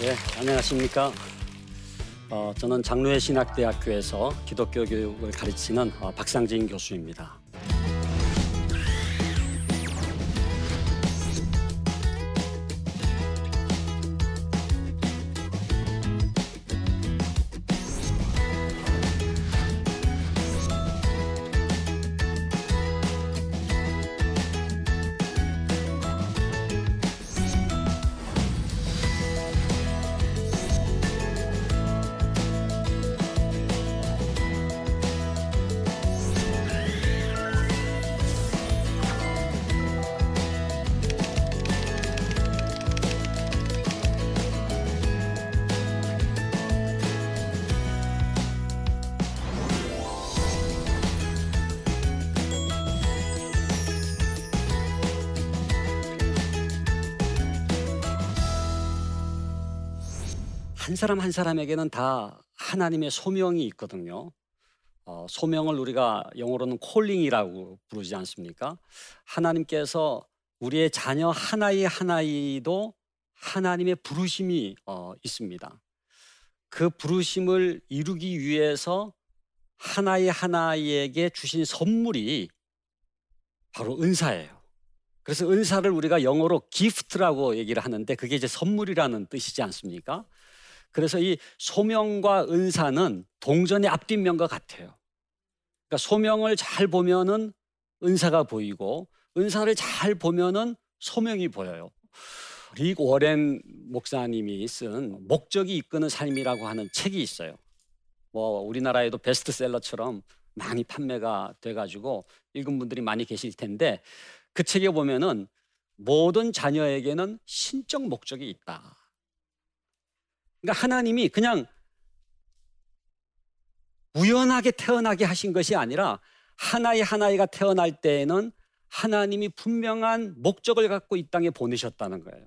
네, 안녕하십니까. 저는 장로회 신학대학교에서 기독교 교육을 가르치는 박상진 교수입니다. 한 사람 한 사람에게는 다 하나님의 소명이 있거든요. 소명을 우리가 영어로는 콜링이라고 부르지 않습니까? 하나님께서 우리의 자녀 하나이 하나이도 하나님의 부르심이 있습니다. 그 부르심을 이루기 위해서 하나이 하나이에게 주신 선물이 바로 은사예요. 그래서 은사를 우리가 영어로 기프트라고 얘기를 하는데 그게 이제 선물이라는 뜻이지 않습니까? 그래서 이 소명과 은사는 동전의 앞뒷면과 같아요. 그러니까 소명을 잘 보면은 은사가 보이고 은사를 잘 보면은 소명이 보여요. 릭 워렌 목사님이 쓴 목적이 이끄는 삶이라고 하는 책이 있어요. 뭐 우리나라에도 베스트셀러처럼 많이 판매가 돼가지고 읽은 분들이 많이 계실 텐데 그 책에 보면은 모든 자녀에게는 신적 목적이 있다. 그러니까 하나님이 그냥 우연하게 태어나게 하신 것이 아니라 하나의 하나이가 태어날 때에는 하나님이 분명한 목적을 갖고 이 땅에 보내셨다는 거예요.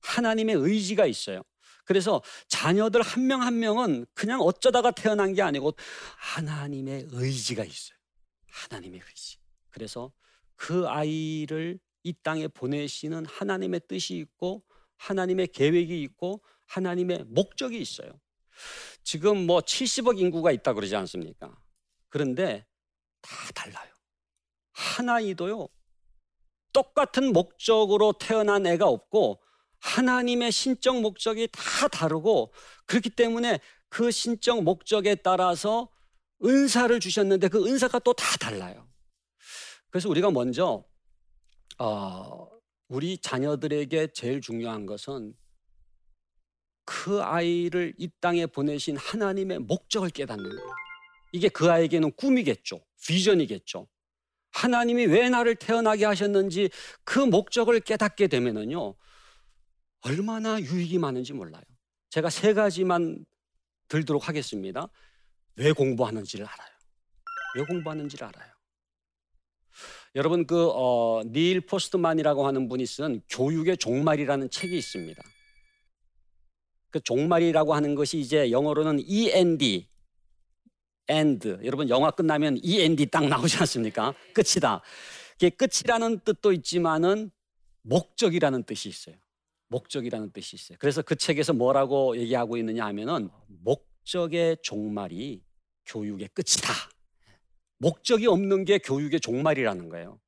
하나님의 의지가 있어요. 그래서 자녀들 한 명 한 명은 그냥 어쩌다가 태어난 게 아니고 하나님의 의지가 있어요. 하나님의 의지. 그래서 그 아이를 이 땅에 보내시는 하나님의 뜻이 있고 하나님의 계획이 있고 하나님의 목적이 있어요. 지금 뭐 70억 인구가 있다고 그러지 않습니까? 그런데 다 달라요. 하나이도요, 똑같은 목적으로 태어난 애가 없고 하나님의 신적 목적이 다 다르고 그렇기 때문에 그 신적 목적에 따라서 은사를 주셨는데 그 은사가 또 다 달라요. 그래서 우리가 먼저 우리 자녀들에게 제일 중요한 것은 그 아이를 이 땅에 보내신 하나님의 목적을 깨닫는 거예요. 이게 그 아이에게는 꿈이겠죠. 비전이겠죠. 하나님이 왜 나를 태어나게 하셨는지 그 목적을 깨닫게 되면은요, 얼마나 유익이 많은지 몰라요. 제가 세 가지만 들도록 하겠습니다. 왜 공부하는지를 알아요. 왜 공부하는지를 알아요. 여러분 그 닐 포스트만이라고 하는 분이 쓴 교육의 종말이라는 책이 있습니다. 그 종말이라고 하는 것이 이제 영어로는 END, end. 여러분 영화 끝나면 END 딱 나오지 않습니까? 끝이다. 그게 끝이라는 뜻도 있지만은 목적이라는 뜻이 있어요. 목적이라는 뜻이 있어요. 그래서 그 책에서 뭐라고 얘기하고 있느냐 하면은 목적의 종말이 교육의 끝이다. 목적이 없는 게 교육의 종말이라는 거예요.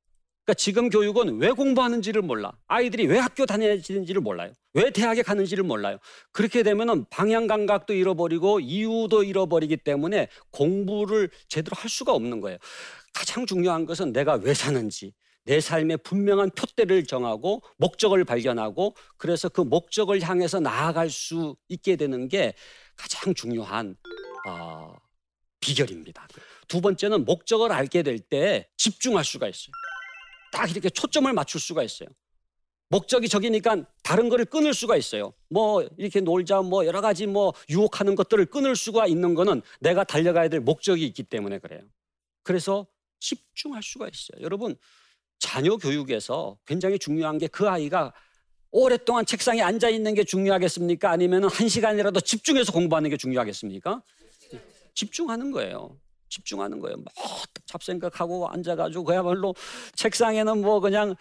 그러니까 지금 교육은 왜 공부하는지를 몰라. 아이들이 왜 학교 다니는지를 몰라요. 왜 대학에 가는지를 몰라요. 그렇게 되면은 방향 감각도 잃어버리고 이유도 잃어버리기 때문에 공부를 제대로 할 수가 없는 거예요. 가장 중요한 것은 내가 왜 사는지, 내 삶의 분명한 표대를 정하고 목적을 발견하고 그래서 그 목적을 향해서 나아갈 수 있게 되는 게 가장 중요한 비결입니다. 두 번째는 목적을 알게 될 때 집중할 수가 있어요. 딱 이렇게 초점을 맞출 수가 있어요. 목적이 저기니까 다른 거를 끊을 수가 있어요. 뭐 이렇게 놀자, 뭐 여러 가지 뭐 유혹하는 것들을 끊을 수가 있는 거는 내가 달려가야 될 목적이 있기 때문에 그래요. 그래서 집중할 수가 있어요. 여러분 자녀 교육에서 굉장히 중요한 게 그 아이가 오랫동안 책상에 앉아 있는 게 중요하겠습니까? 아니면 한 시간이라도 집중해서 공부하는 게 중요하겠습니까? 집중하는 거예요. 집중하는 거예요. 막 잡생각하고 앉아가지고 그야말로 책상에는 뭐 그냥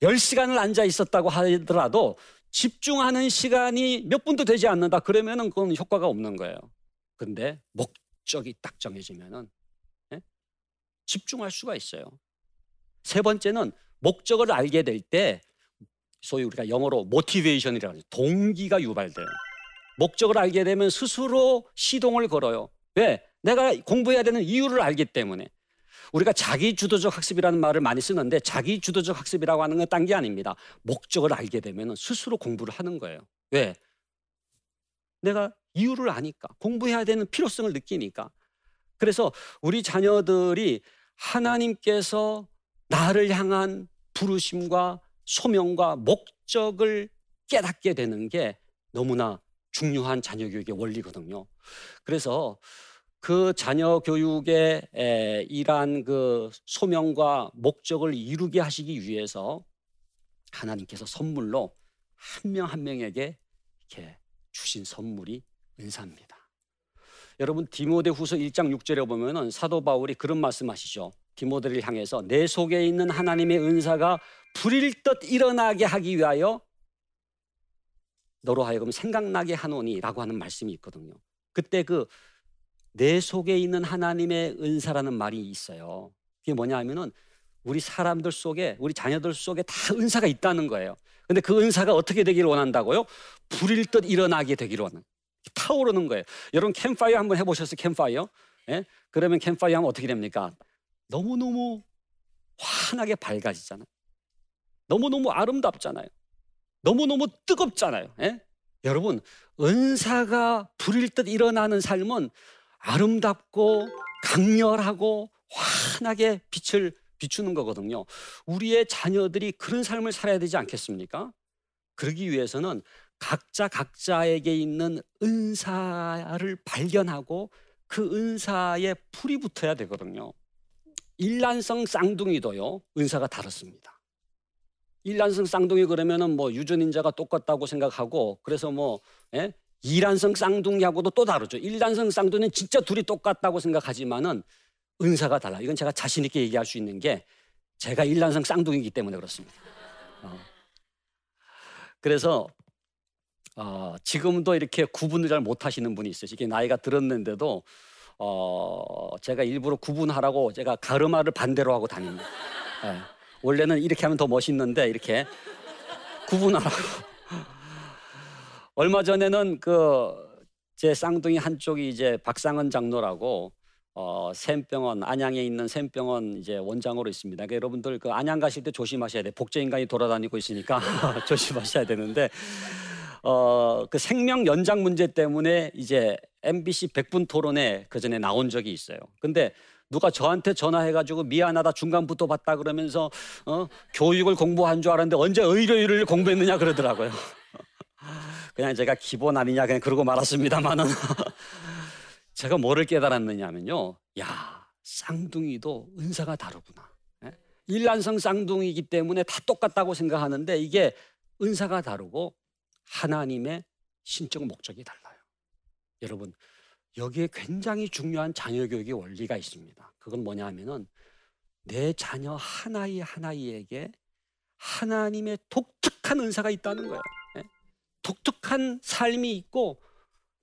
10시간을 앉아 있었다고 하더라도 집중하는 시간이 몇 분도 되지 않는다. 그러면은 그건 효과가 없는 거예요. 근데 목적이 딱 정해지면은 집중할 수가 있어요. 세 번째는 목적을 알게 될 때 소위 우리가 영어로 motivation이라고 하죠. 동기가 유발돼요. 목적을 알게 되면 스스로 시동을 걸어요. 왜? 내가 공부해야 되는 이유를 알기 때문에. 우리가 자기주도적 학습이라는 말을 많이 쓰는데 자기주도적 학습이라고 하는 건 딴 게 아닙니다. 목적을 알게 되면 스스로 공부를 하는 거예요. 왜? 내가 이유를 아니까. 공부해야 되는 필요성을 느끼니까. 그래서 우리 자녀들이 하나님께서 나를 향한 부르심과 소명과 목적을 깨닫게 되는 게 너무나 중요한 자녀교육의 원리거든요. 그래서 그 자녀교육의 이러한 그 소명과 목적을 이루게 하시기 위해서 하나님께서 선물로 한 명 한 명에게 이렇게 주신 선물이 은사입니다. 여러분 디모데후서 1장 6절에 보면은 사도 바울이 그런 말씀하시죠. 디모데를 향해서 내 속에 있는 하나님의 은사가 불일 듯 일어나게 하기 위하여 너로 하여금 생각나게 하노니라고 하는 말씀이 있거든요. 그때 그 내 속에 있는 하나님의 은사라는 말이 있어요. 그게 뭐냐 하면은 우리 사람들 속에, 우리 자녀들 속에 다 은사가 있다는 거예요. 근데 그 은사가 어떻게 되기를 원한다고요? 불일 듯 일어나게 되기를 원한다. 타오르는 거예요. 여러분 캠파이어 한번 해보셨어요? 캠파이어? 예? 그러면 캠파이어 하면 어떻게 됩니까? 너무너무 환하게 밝아지잖아요. 너무너무 아름답잖아요. 너무너무 뜨겁잖아요. 예? 여러분 은사가 불일 듯 일어나는 삶은 아름답고 강렬하고 환하게 빛을 비추는 거거든요. 우리의 자녀들이 그런 삶을 살아야 되지 않겠습니까? 그러기 위해서는 각자에게 있는 은사를 발견하고 그 은사에 풀이 붙어야 되거든요. 일란성 쌍둥이도요 은사가 다릅니다. 일란성 쌍둥이 그러면은 뭐 유전인자가 똑같다고 생각하고 그래서 뭐 이란성 쌍둥이하고도 또 다르죠. 일란성 쌍둥이는 진짜 둘이 똑같다고 생각하지만은 은사가 달라. 이건 제가 자신 있게 얘기할 수 있는 게 제가 일란성 쌍둥이이기 때문에 그렇습니다. 그래서 지금도 이렇게 구분을 잘 못하시는 분이 있어요. 이게 나이가 들었는데도 제가 일부러 구분하라고 제가 가르마를 반대로 하고 다닙니다. 네. 원래는 이렇게 하면 더 멋있는데 이렇게 구분하라고. 얼마 전에는 제 쌍둥이 한쪽이 이제 박상은 장로라고 샘병원 안양에 있는 샘병원 이제 원장으로 있습니다. 그러니까 여러분들 그 안양 가실 때 조심하셔야 돼. 복제 인간이 돌아다니고 있으니까 조심하셔야 되는데. 그 생명 연장 문제 때문에 이제 MBC 100분 토론에 그전에 나온 적이 있어요. 근데 누가 저한테 전화해가지고 미안하다 중간부터 봤다 그러면서 교육을 공부한 줄 알았는데 언제 의료를 공부했느냐 그러더라고요. 그냥 제가 기본 아니냐 그냥 그러고 말았습니다만은 제가 뭐를 깨달았느냐면요. 야, 쌍둥이도 은사가 다르구나. 일란성 쌍둥이이기 때문에 다 똑같다고 생각하는데 이게 은사가 다르고 하나님의 신적 목적이 달라요. 여러분 여기에 굉장히 중요한 자녀교육의 원리가 있습니다. 그건 뭐냐 하면은 내 자녀 하나이에게 하나님의 독특한 은사가 있다는 거예요. 독특한 삶이 있고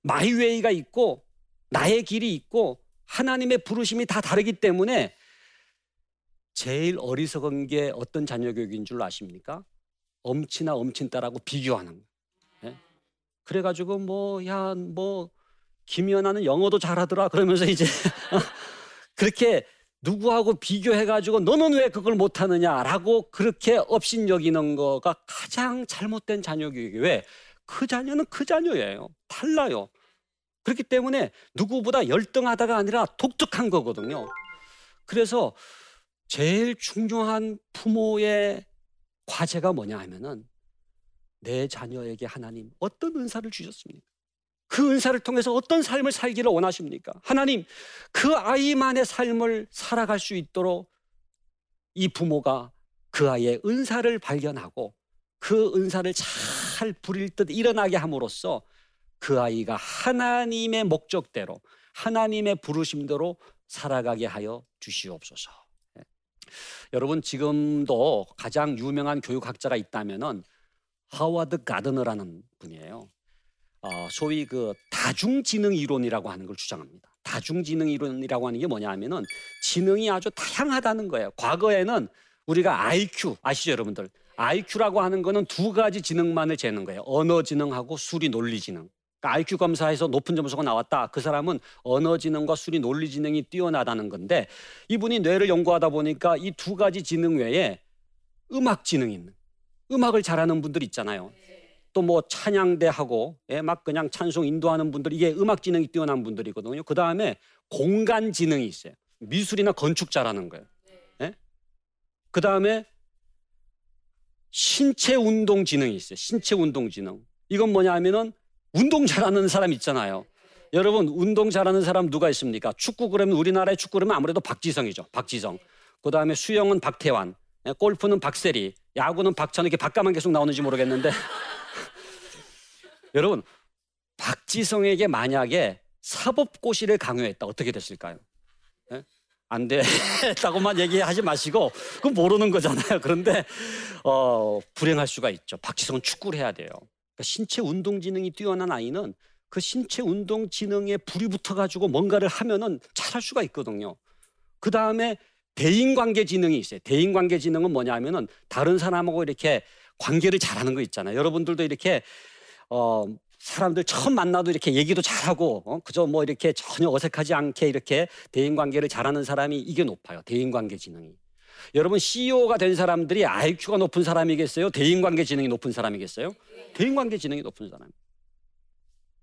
마이웨이가 있고 나의 길이 있고 하나님의 부르심이 다 다르기 때문에 제일 어리석은 게 어떤 자녀교육인 줄 아십니까? 엄친아 엄친딸하고 비교하는 거예요. 그래가지고 김연아는 영어도 잘하더라 그러면서 이제 그렇게 누구하고 비교해가지고 너는 왜 그걸 못하느냐라고 그렇게 업신여기는 거가 가장 잘못된 자녀교육이에요. 왜? 그 자녀는 그 자녀예요. 달라요. 그렇기 때문에 누구보다 열등하다가 아니라 독특한 거거든요. 그래서 제일 중요한 부모의 과제가 뭐냐 하면은 내 자녀에게 하나님 어떤 은사를 주셨습니까? 그 은사를 통해서 어떤 삶을 살기를 원하십니까? 하나님 그 아이만의 삶을 살아갈 수 있도록 이 부모가 그 아이의 은사를 발견하고 그 은사를 잘 부릴 듯 일어나게 함으로써 그 아이가 하나님의 목적대로 하나님의 부르심대로 살아가게 하여 주시옵소서. 여러분 지금도 가장 유명한 교육학자가 있다면은 하워드 가드너라는 분이에요. 소위 그 다중지능 이론이라고 하는 걸 주장합니다. 다중지능 이론이라고 하는 게 뭐냐 하면은 지능이 아주 다양하다는 거예요. 과거에는 우리가 IQ 아시죠 여러분들? IQ라고 하는 거는 두 가지 지능만을 재는 거예요. 언어지능하고 수리 논리지능. 그러니까 IQ 검사에서 높은 점수가 나왔다. 그 사람은 언어지능과 수리 논리지능이 뛰어나다는 건데 이분이 뇌를 연구하다 보니까 이 두 가지 지능 외에 음악지능이 있는, 음악을 잘하는 분들 있잖아요. 또 뭐 찬양대하고 막 그냥 찬송 인도하는 분들, 이게 음악지능이 뛰어난 분들이거든요. 그 다음에 공간지능이 있어요. 미술이나 건축 잘하는 거예요. 그 다음에 신체운동지능이 있어요. 신체운동지능. 이건 뭐냐 하면은 운동 잘하는 사람 있잖아요. 여러분 운동 잘하는 사람 누가 있습니까? 축구 그러면 우리나라의 축구 그러면 아무래도 박지성이죠. 박지성. 그 다음에 수영은 박태환. 골프는 박세리. 야구는 박찬호. 이렇게 박가만 계속 나오는지 모르겠는데 여러분 박지성에게 만약에 사법고시를 강요했다. 어떻게 됐을까요? 안 됐다고만 얘기하지 마시고 그건 모르는 거잖아요. 그런데 불행할 수가 있죠. 박지성은 축구를 해야 돼요. 그러니까 신체 운동 지능이 뛰어난 아이는 그 신체 운동 지능에 불이 붙어가지고 뭔가를 하면은 잘할 수가 있거든요. 그 다음에 대인관계 지능이 있어요. 대인관계 지능은 뭐냐면은 다른 사람하고 이렇게 관계를 잘하는 거 있잖아요. 여러분들도 이렇게 사람들 처음 만나도 이렇게 얘기도 잘하고 그저 뭐 이렇게 전혀 어색하지 않게 이렇게 대인관계를 잘하는 사람이 이게 높아요. 대인관계 지능이. 여러분 CEO가 된 사람들이 IQ가 높은 사람이겠어요? 대인관계 지능이 높은 사람이겠어요? 대인관계 지능이 높은 사람.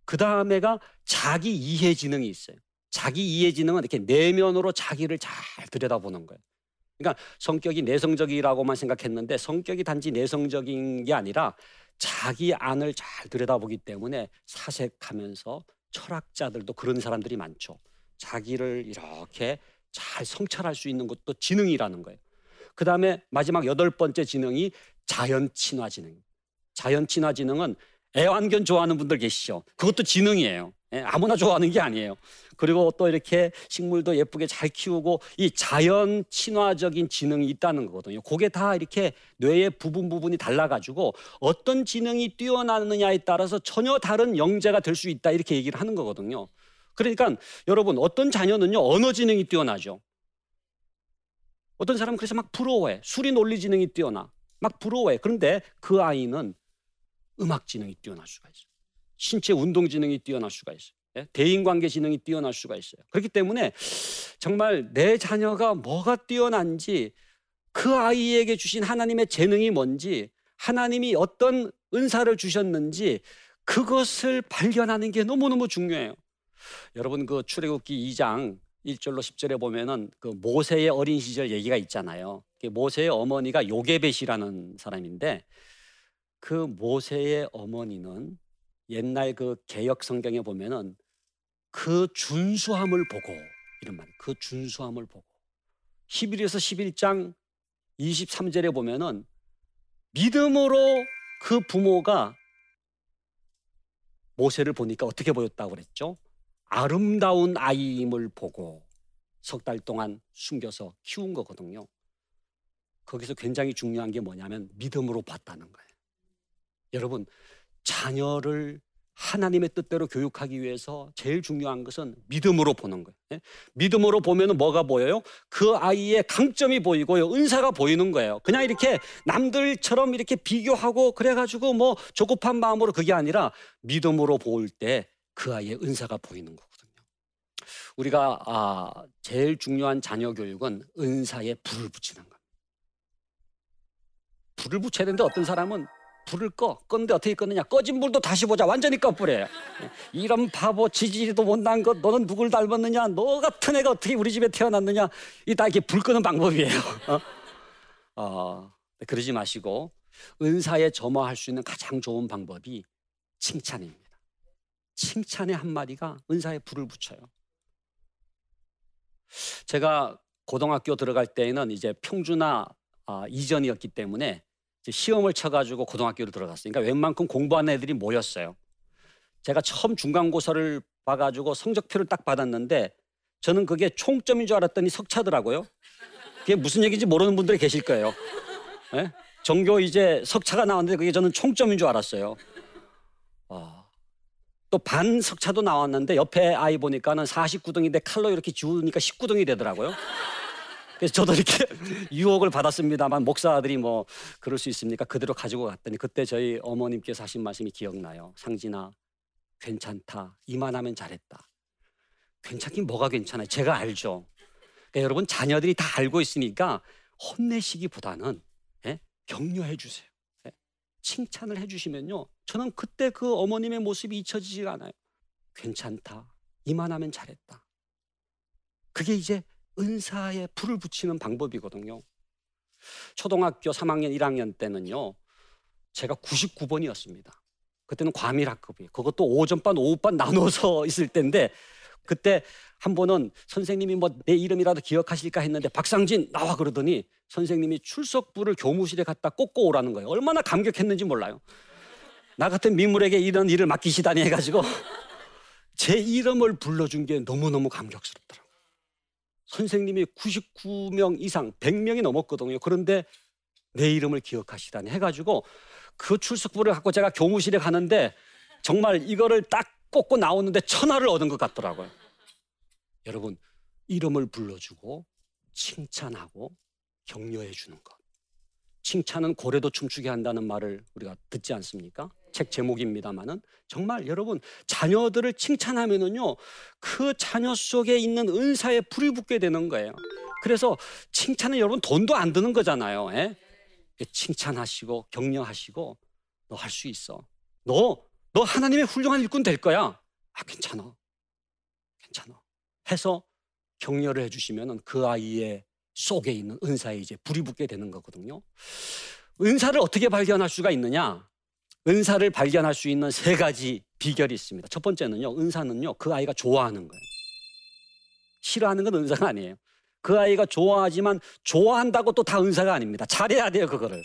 그 다음에가 자기 이해 지능이 있어요. 자기 이해 지능은 이렇게 내면으로 자기를 잘 들여다보는 거예요. 그러니까 성격이 내성적이라고만 생각했는데 성격이 단지 내성적인 게 아니라 자기 안을 잘 들여다보기 때문에 사색하면서 철학자들도 그런 사람들이 많죠. 자기를 이렇게 잘 성찰할 수 있는 것도 지능이라는 거예요. 그 다음에 마지막 8번째 지능이 자연친화 지능. 자연친화 지능은 애완견 좋아하는 분들 계시죠? 그것도 지능이에요. 아무나 좋아하는 게 아니에요. 그리고 또 이렇게 식물도 예쁘게 잘 키우고 이 자연 친화적인 지능이 있다는 거거든요. 그게 다 이렇게 뇌의 부분 부분이 달라가지고 어떤 지능이 뛰어나느냐에 따라서 전혀 다른 영재가 될 수 있다 이렇게 얘기를 하는 거거든요. 그러니까 여러분 어떤 자녀는요 언어 지능이 뛰어나죠. 어떤 사람은 그래서 막 부러워해. 수리 논리 지능이 뛰어나. 막 부러워해. 그런데 그 아이는 음악 지능이 뛰어날 수가 있어요. 신체 운동 지능이 뛰어날 수가 있어요. 대인관계 지능이 뛰어날 수가 있어요. 그렇기 때문에 정말 내 자녀가 뭐가 뛰어난지 그 아이에게 주신 하나님의 재능이 뭔지 하나님이 어떤 은사를 주셨는지 그것을 발견하는 게 너무너무 중요해요. 여러분 그 출애굽기 2장 1절로 10절에 보면은 그 모세의 어린 시절 얘기가 있잖아요. 모세의 어머니가 요게벳이라는 사람인데 그 모세의 어머니는 옛날 그 개역 성경에 보면은 그 준수함을 보고 이런 말, 그 준수함을 보고 히브리서 11장 23절에 보면은 믿음으로 그 부모가 모세를 보니까 어떻게 보였다고 그랬죠? 아름다운 아이임을 보고 석 달 동안 숨겨서 키운 거거든요. 거기서 굉장히 중요한 게 뭐냐면 믿음으로 봤다는 거예요. 여러분 자녀를 하나님의 뜻대로 교육하기 위해서 제일 중요한 것은 믿음으로 보는 거예요. 믿음으로 보면 뭐가 보여요? 그 아이의 강점이 보이고요. 은사가 보이는 거예요. 그냥 이렇게 남들처럼 이렇게 비교하고 그래가지고 뭐 조급한 마음으로 그게 아니라 믿음으로 볼 때 그 아이의 은사가 보이는 거거든요. 우리가 제일 중요한 자녀 교육은 은사에 불을 붙이는 겁니다. 불을 붙여야 되는데 어떤 사람은 불을 껐는데 어떻게 껐느냐? 꺼진 불도 다시 보자. 완전히 꺼버려요. 이런 바보 지지리도 못난 것, 너는 누굴 닮았느냐? 너 같은 애가 어떻게 우리 집에 태어났느냐? 이 다 이렇게 불 끄는 방법이에요. 그러지 마시고 은사에 점화할 수 있는 가장 좋은 방법이 칭찬입니다. 칭찬의 한마디가 은사에 불을 붙여요. 제가 고등학교 들어갈 때에는 이제 평준화 이전이었기 때문에 시험을 쳐가지고 고등학교를 들어갔어요. 그러니까 웬만큼 공부한 애들이 모였어요. 제가 처음 중간고사를 봐가지고 성적표를 딱 받았는데 저는 그게 총점인 줄 알았더니 석차더라고요. 그게 무슨 얘기인지 모르는 분들이 계실 거예요. 네? 전교 이제 석차가 나왔는데 그게 저는 총점인 줄 알았어요. 또 반 석차도 나왔는데 옆에 아이 보니까는 49등인데 칼로 이렇게 지우니까 19등이 되더라고요. 그래서 저도 이렇게 유혹을 받았습니다만 목사들이 뭐 그럴 수 있습니까? 그대로 가지고 갔더니 그때 저희 어머님께서 하신 말씀이 기억나요. 상진아, 괜찮다. 이만하면 잘했다. 괜찮긴 뭐가 괜찮아요. 제가 알죠. 그러니까 여러분 자녀들이 다 알고 있으니까 혼내시기보다는 격려해 주세요. 칭찬을 해주시면요, 저는 그때 그 어머님의 모습이 잊혀지지 않아요. 괜찮다. 이만하면 잘했다. 그게 이제 은사에 불을 붙이는 방법이거든요. 초등학교 3학년 1학년 때는요, 제가 99번이었습니다. 그때는 과밀학급이에요. 그것도 오전반 오후반 나눠서 있을 때인데 그때 한 번은 선생님이 뭐 내 이름이라도 기억하실까 했는데 박상진 나와 그러더니 선생님이 출석부를 교무실에 갖다 꽂고 오라는 거예요. 얼마나 감격했는지 몰라요. 나 같은 미물에게 이런 일을 맡기시다니 해가지고 제 이름을 불러준 게 너무너무 감격스럽더라고요. 선생님이 99명 이상 100명이 넘었거든요. 그런데 내 이름을 기억하시다니 해가지고 그 출석부를 갖고 제가 교무실에 가는데 정말 이거를 딱 꽂고 나오는데 천하를 얻은 것 같더라고요. 여러분, 이름을 불러주고 칭찬하고 격려해 주는 것. 칭찬은 고래도 춤추게 한다는 말을 우리가 듣지 않습니까? 책 제목입니다만은 정말 여러분 자녀들을 칭찬하면은요 그 자녀 속에 있는 은사에 불이 붙게 되는 거예요. 그래서 칭찬은 여러분 돈도 안 드는 거잖아요. 칭찬하시고 격려하시고 너 할 수 있어. 너 하나님의 훌륭한 일꾼 될 거야. 아, 괜찮아. 괜찮아. 해서 격려를 해주시면 그 아이의 속에 있는 은사에 이제 불이 붙게 되는 거거든요. 은사를 어떻게 발견할 수가 있느냐? 은사를 발견할 수 있는 세 가지 비결이 있습니다. 첫 번째는요, 은사는요, 그 아이가 좋아하는 거예요. 싫어하는 건 은사가 아니에요. 그 아이가 좋아하지만 좋아한다고 또 다 은사가 아닙니다. 잘해야 돼요, 그거를.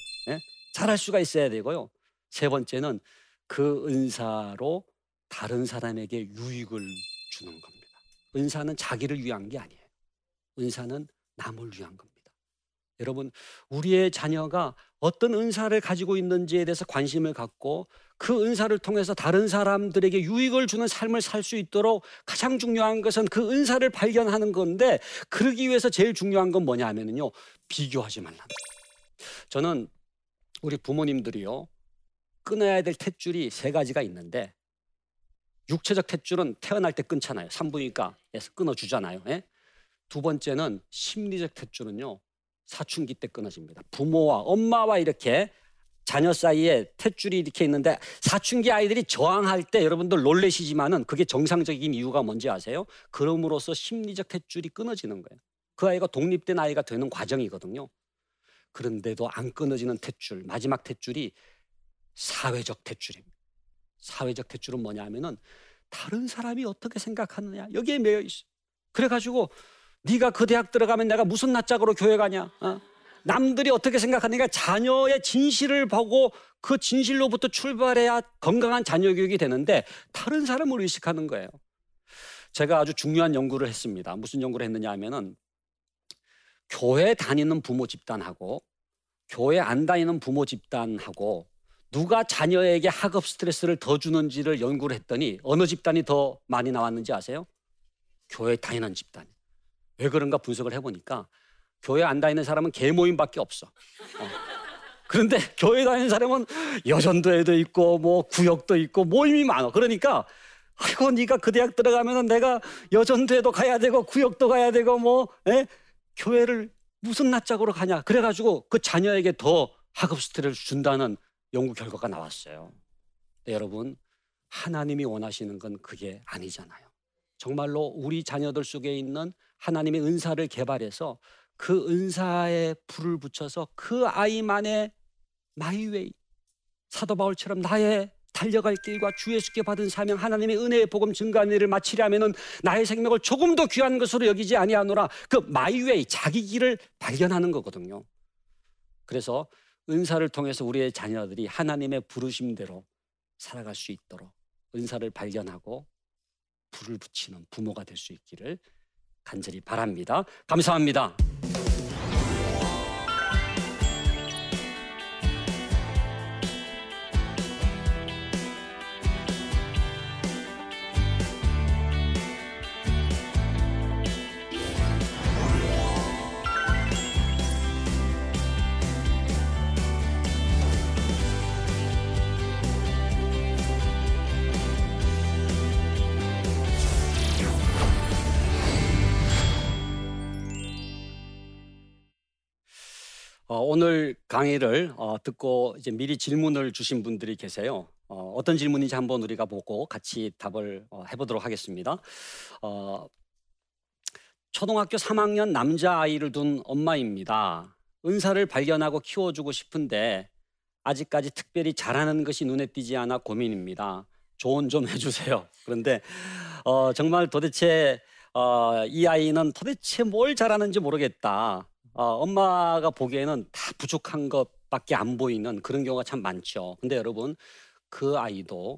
잘할 수가 있어야 되고요. 세 번째는 그 은사로 다른 사람에게 유익을 주는 겁니다. 은사는 자기를 위한 게 아니에요. 은사는 남을 위한 겁니다. 여러분, 우리의 자녀가 어떤 은사를 가지고 있는지에 대해서 관심을 갖고 그 은사를 통해서 다른 사람들에게 유익을 주는 삶을 살 수 있도록 가장 중요한 것은 그 은사를 발견하는 건데, 그러기 위해서 제일 중요한 건 뭐냐 하면요, 비교하지 말랍니다. 저는 우리 부모님들이요, 끊어야 될 탯줄이 세 가지가 있는데, 육체적 탯줄은 태어날 때 끊잖아요. 산부인과에서 끊어주잖아요. 두 번째는 심리적 탯줄은요, 사춘기 때 끊어집니다. 부모와 엄마와 이렇게 자녀 사이에 탯줄이 이렇게 있는데, 사춘기 아이들이 저항할 때 여러분들 놀라시지만은 그게 정상적인 이유가 뭔지 아세요? 그럼으로써 심리적 탯줄이 끊어지는 거예요. 그 아이가 독립된 아이가 되는 과정이거든요. 그런데도 안 끊어지는 탯줄, 마지막 탯줄이 사회적 탯줄입니다. 사회적 탯줄은 뭐냐 하면은 다른 사람이 어떻게 생각하느냐, 여기에 매여 있어. 그래가지고 네가 그 대학 들어가면 내가 무슨 낯짝으로 교회 가냐, 남들이 어떻게 생각하느냐. 자녀의 진실을 보고 그 진실로부터 출발해야 건강한 자녀 교육이 되는데 다른 사람을 의식하는 거예요. 제가 아주 중요한 연구를 했습니다. 무슨 연구를 했느냐 하면은 교회 다니는 부모 집단하고 교회 안 다니는 부모 집단하고 누가 자녀에게 학업 스트레스를 더 주는지를 연구를 했더니 어느 집단이 더 많이 나왔는지 아세요? 교회 다니는 집단. 왜 그런가 분석을 해보니까 교회 안 다니는 사람은 개모임밖에 없어. 그런데 교회 다니는 사람은 여전도에도 있고 뭐 구역도 있고 모임이 많아. 그러니까 아이고 네가 그 대학 들어가면 내가 여전도에도 가야 되고 구역도 가야 되고 뭐 교회를 무슨 낯짝으로 가냐. 그래가지고 그 자녀에게 더 학업 스트레스를 준다는 연구 결과가 나왔어요. 네, 여러분, 하나님이 원하시는 건 그게 아니잖아요. 정말로 우리 자녀들 속에 있는 하나님의 은사를 개발해서 그 은사에 불을 붙여서 그 아이만의 마이웨이, 사도 바울처럼 나의 달려갈 길과 주 예수께 받은 사명, 하나님의 은혜의 복음 증가하는 일을 마치려면은 나의 생명을 조금 더 귀한 것으로 여기지 아니하노라. 그 마이웨이, 자기 길을 발견하는 거거든요. 그래서 은사를 통해서 우리의 자녀들이 하나님의 부르심대로 살아갈 수 있도록 은사를 발견하고 불을 붙이는 부모가 될 수 있기를 간절히 바랍니다. 감사합니다. 오늘 강의를 듣고 이제 미리 질문을 주신 분들이 계세요. 어떤 질문인지 한번 우리가 보고 같이 답을 해보도록 하겠습니다. 초등학교 3학년 남자아이를 둔 엄마입니다. 은사를 발견하고 키워주고 싶은데 아직까지 특별히 잘하는 것이 눈에 띄지 않아 고민입니다. 조언 좀 해주세요. 그런데 정말 도대체 이 아이는 도대체 뭘 잘하는지 모르겠다. 엄마가 보기에는 다 부족한 것밖에 안 보이는 그런 경우가 참 많죠. 근데 여러분, 그 아이도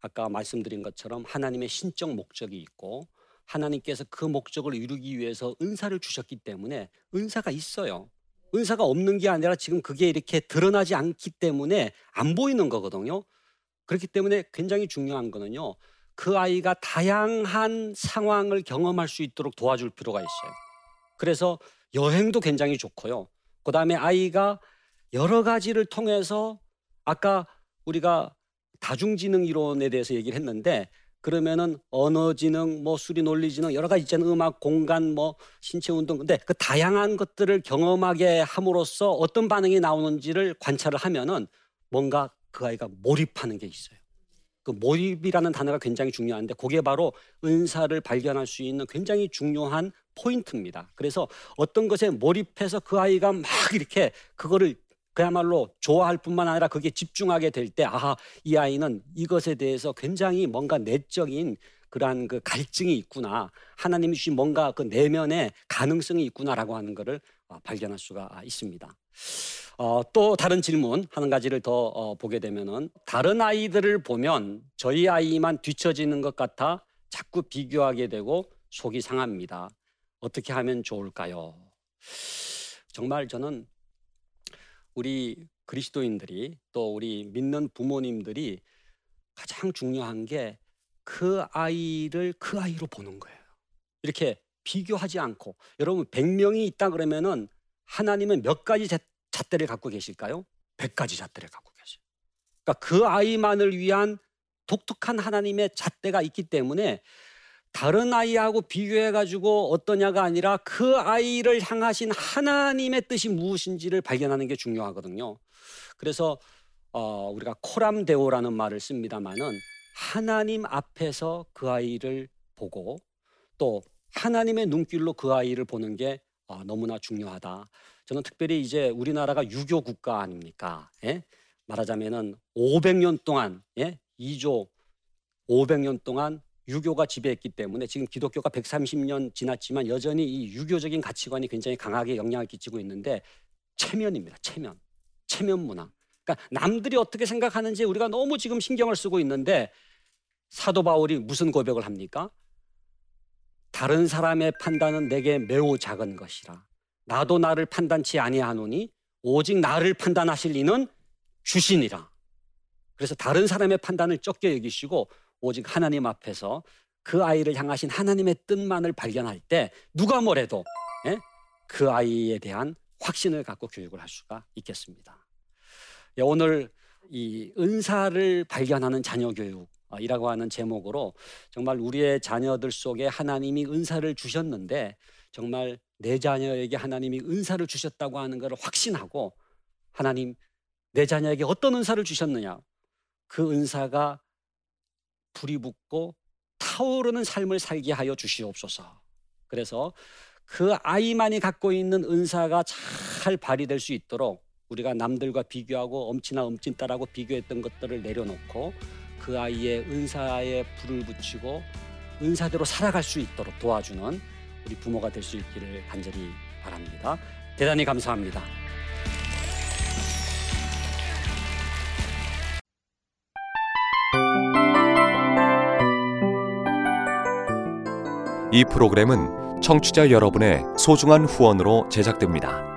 아까 말씀드린 것처럼 하나님의 신적 목적이 있고 하나님께서 그 목적을 이루기 위해서 은사를 주셨기 때문에 은사가 있어요. 은사가 없는 게 아니라 지금 그게 이렇게 드러나지 않기 때문에 안 보이는 거거든요. 그렇기 때문에 굉장히 중요한 거는요, 그 아이가 다양한 상황을 경험할 수 있도록 도와줄 필요가 있어요. 그래서 여행도 굉장히 좋고요. 그다음에 아이가 여러 가지를 통해서 아까 우리가 다중지능 이론에 대해서 얘기를 했는데, 그러면은 언어지능, 뭐 수리 논리지능 여러 가지 있잖아요. 음악, 공간, 뭐 신체 운동. 근데 그 다양한 것들을 경험하게 함으로써 어떤 반응이 나오는지를 관찰을 하면은 뭔가 그 아이가 몰입하는 게 있어요. 그 몰입이라는 단어가 굉장히 중요한데 그게 바로 은사를 발견할 수 있는 굉장히 중요한 포인트입니다. 그래서 어떤 것에 몰입해서 그 아이가 막 이렇게 그거를 그야말로 좋아할 뿐만 아니라 그게 집중하게 될 때, 아하, 이 아이는 이것에 대해서 굉장히 뭔가 내적인 그러한 그 갈증이 있구나, 하나님이 주신 뭔가 그 내면에 가능성이 있구나라고 하는 것을 발견할 수가 있습니다. 또 다른 질문 한 가지를 더 보게 되면은, 다른 아이들을 보면 저희 아이만 뒤처지는 것 같아 자꾸 비교하게 되고 속이 상합니다. 어떻게 하면 좋을까요? 정말 저는 우리 그리스도인들이 또 우리 믿는 부모님들이 가장 중요한 게 그 아이를 그 아이로 보는 거예요. 이렇게 비교하지 않고, 여러분 100명이 있다 그러면은 하나님은 몇 가지 잣대를 갖고 계실까요? 100가지 잣대를 갖고 계세요. 그러니까 그 아이만을 위한 독특한 하나님의 잣대가 있기 때문에 다른 아이하고 비교해가지고 어떠냐가 아니라 그 아이를 향하신 하나님의 뜻이 무엇인지를 발견하는 게 중요하거든요. 그래서 우리가 코람데오라는 말을 씁니다마는, 하나님 앞에서 그 아이를 보고 또 하나님의 눈길로 그 아이를 보는 게 너무나 중요하다. 저는 특별히 이제 우리나라가 유교 국가 아닙니까? 예? 말하자면은 500년 동안, 예? 2조 500년 동안 유교가 지배했기 때문에 지금 기독교가 130년 지났지만 여전히 이 유교적인 가치관이 굉장히 강하게 영향을 끼치고 있는데, 체면입니다. 체면 문화. 그러니까 남들이 어떻게 생각하는지 우리가 너무 지금 신경을 쓰고 있는데, 사도 바울이 무슨 고백을 합니까? 다른 사람의 판단은 내게 매우 작은 것이라. 나도 나를 판단치 아니하노니 오직 나를 판단하실 이는 주시니라. 그래서 다른 사람의 판단을 적게 여기시고 오직 하나님 앞에서 그 아이를 향하신 하나님의 뜻만을 발견할 때 누가 뭐래도, 예? 그 아이에 대한 확신을 갖고 교육을 할 수가 있겠습니다. 예, 오늘 이 은사를 발견하는 자녀 교육이라고 하는 제목으로 정말 우리의 자녀들 속에 하나님이 은사를 주셨는데, 정말 내 자녀에게 하나님이 은사를 주셨다고 하는 것을 확신하고, 하나님 내 자녀에게 어떤 은사를 주셨느냐, 그 은사가 불이 붙고 타오르는 삶을 살게 하여 주시옵소서. 그래서 그 아이만이 갖고 있는 은사가 잘 발휘될 수 있도록 우리가 남들과 비교하고 엄친아 엄친딸하고 비교했던 것들을 내려놓고 그 아이의 은사에 불을 붙이고 은사대로 살아갈 수 있도록 도와주는 우리 부모가 될 수 있기를 간절히 바랍니다. 대단히 감사합니다. 이 프로그램은 청취자 여러분의 소중한 후원으로 제작됩니다.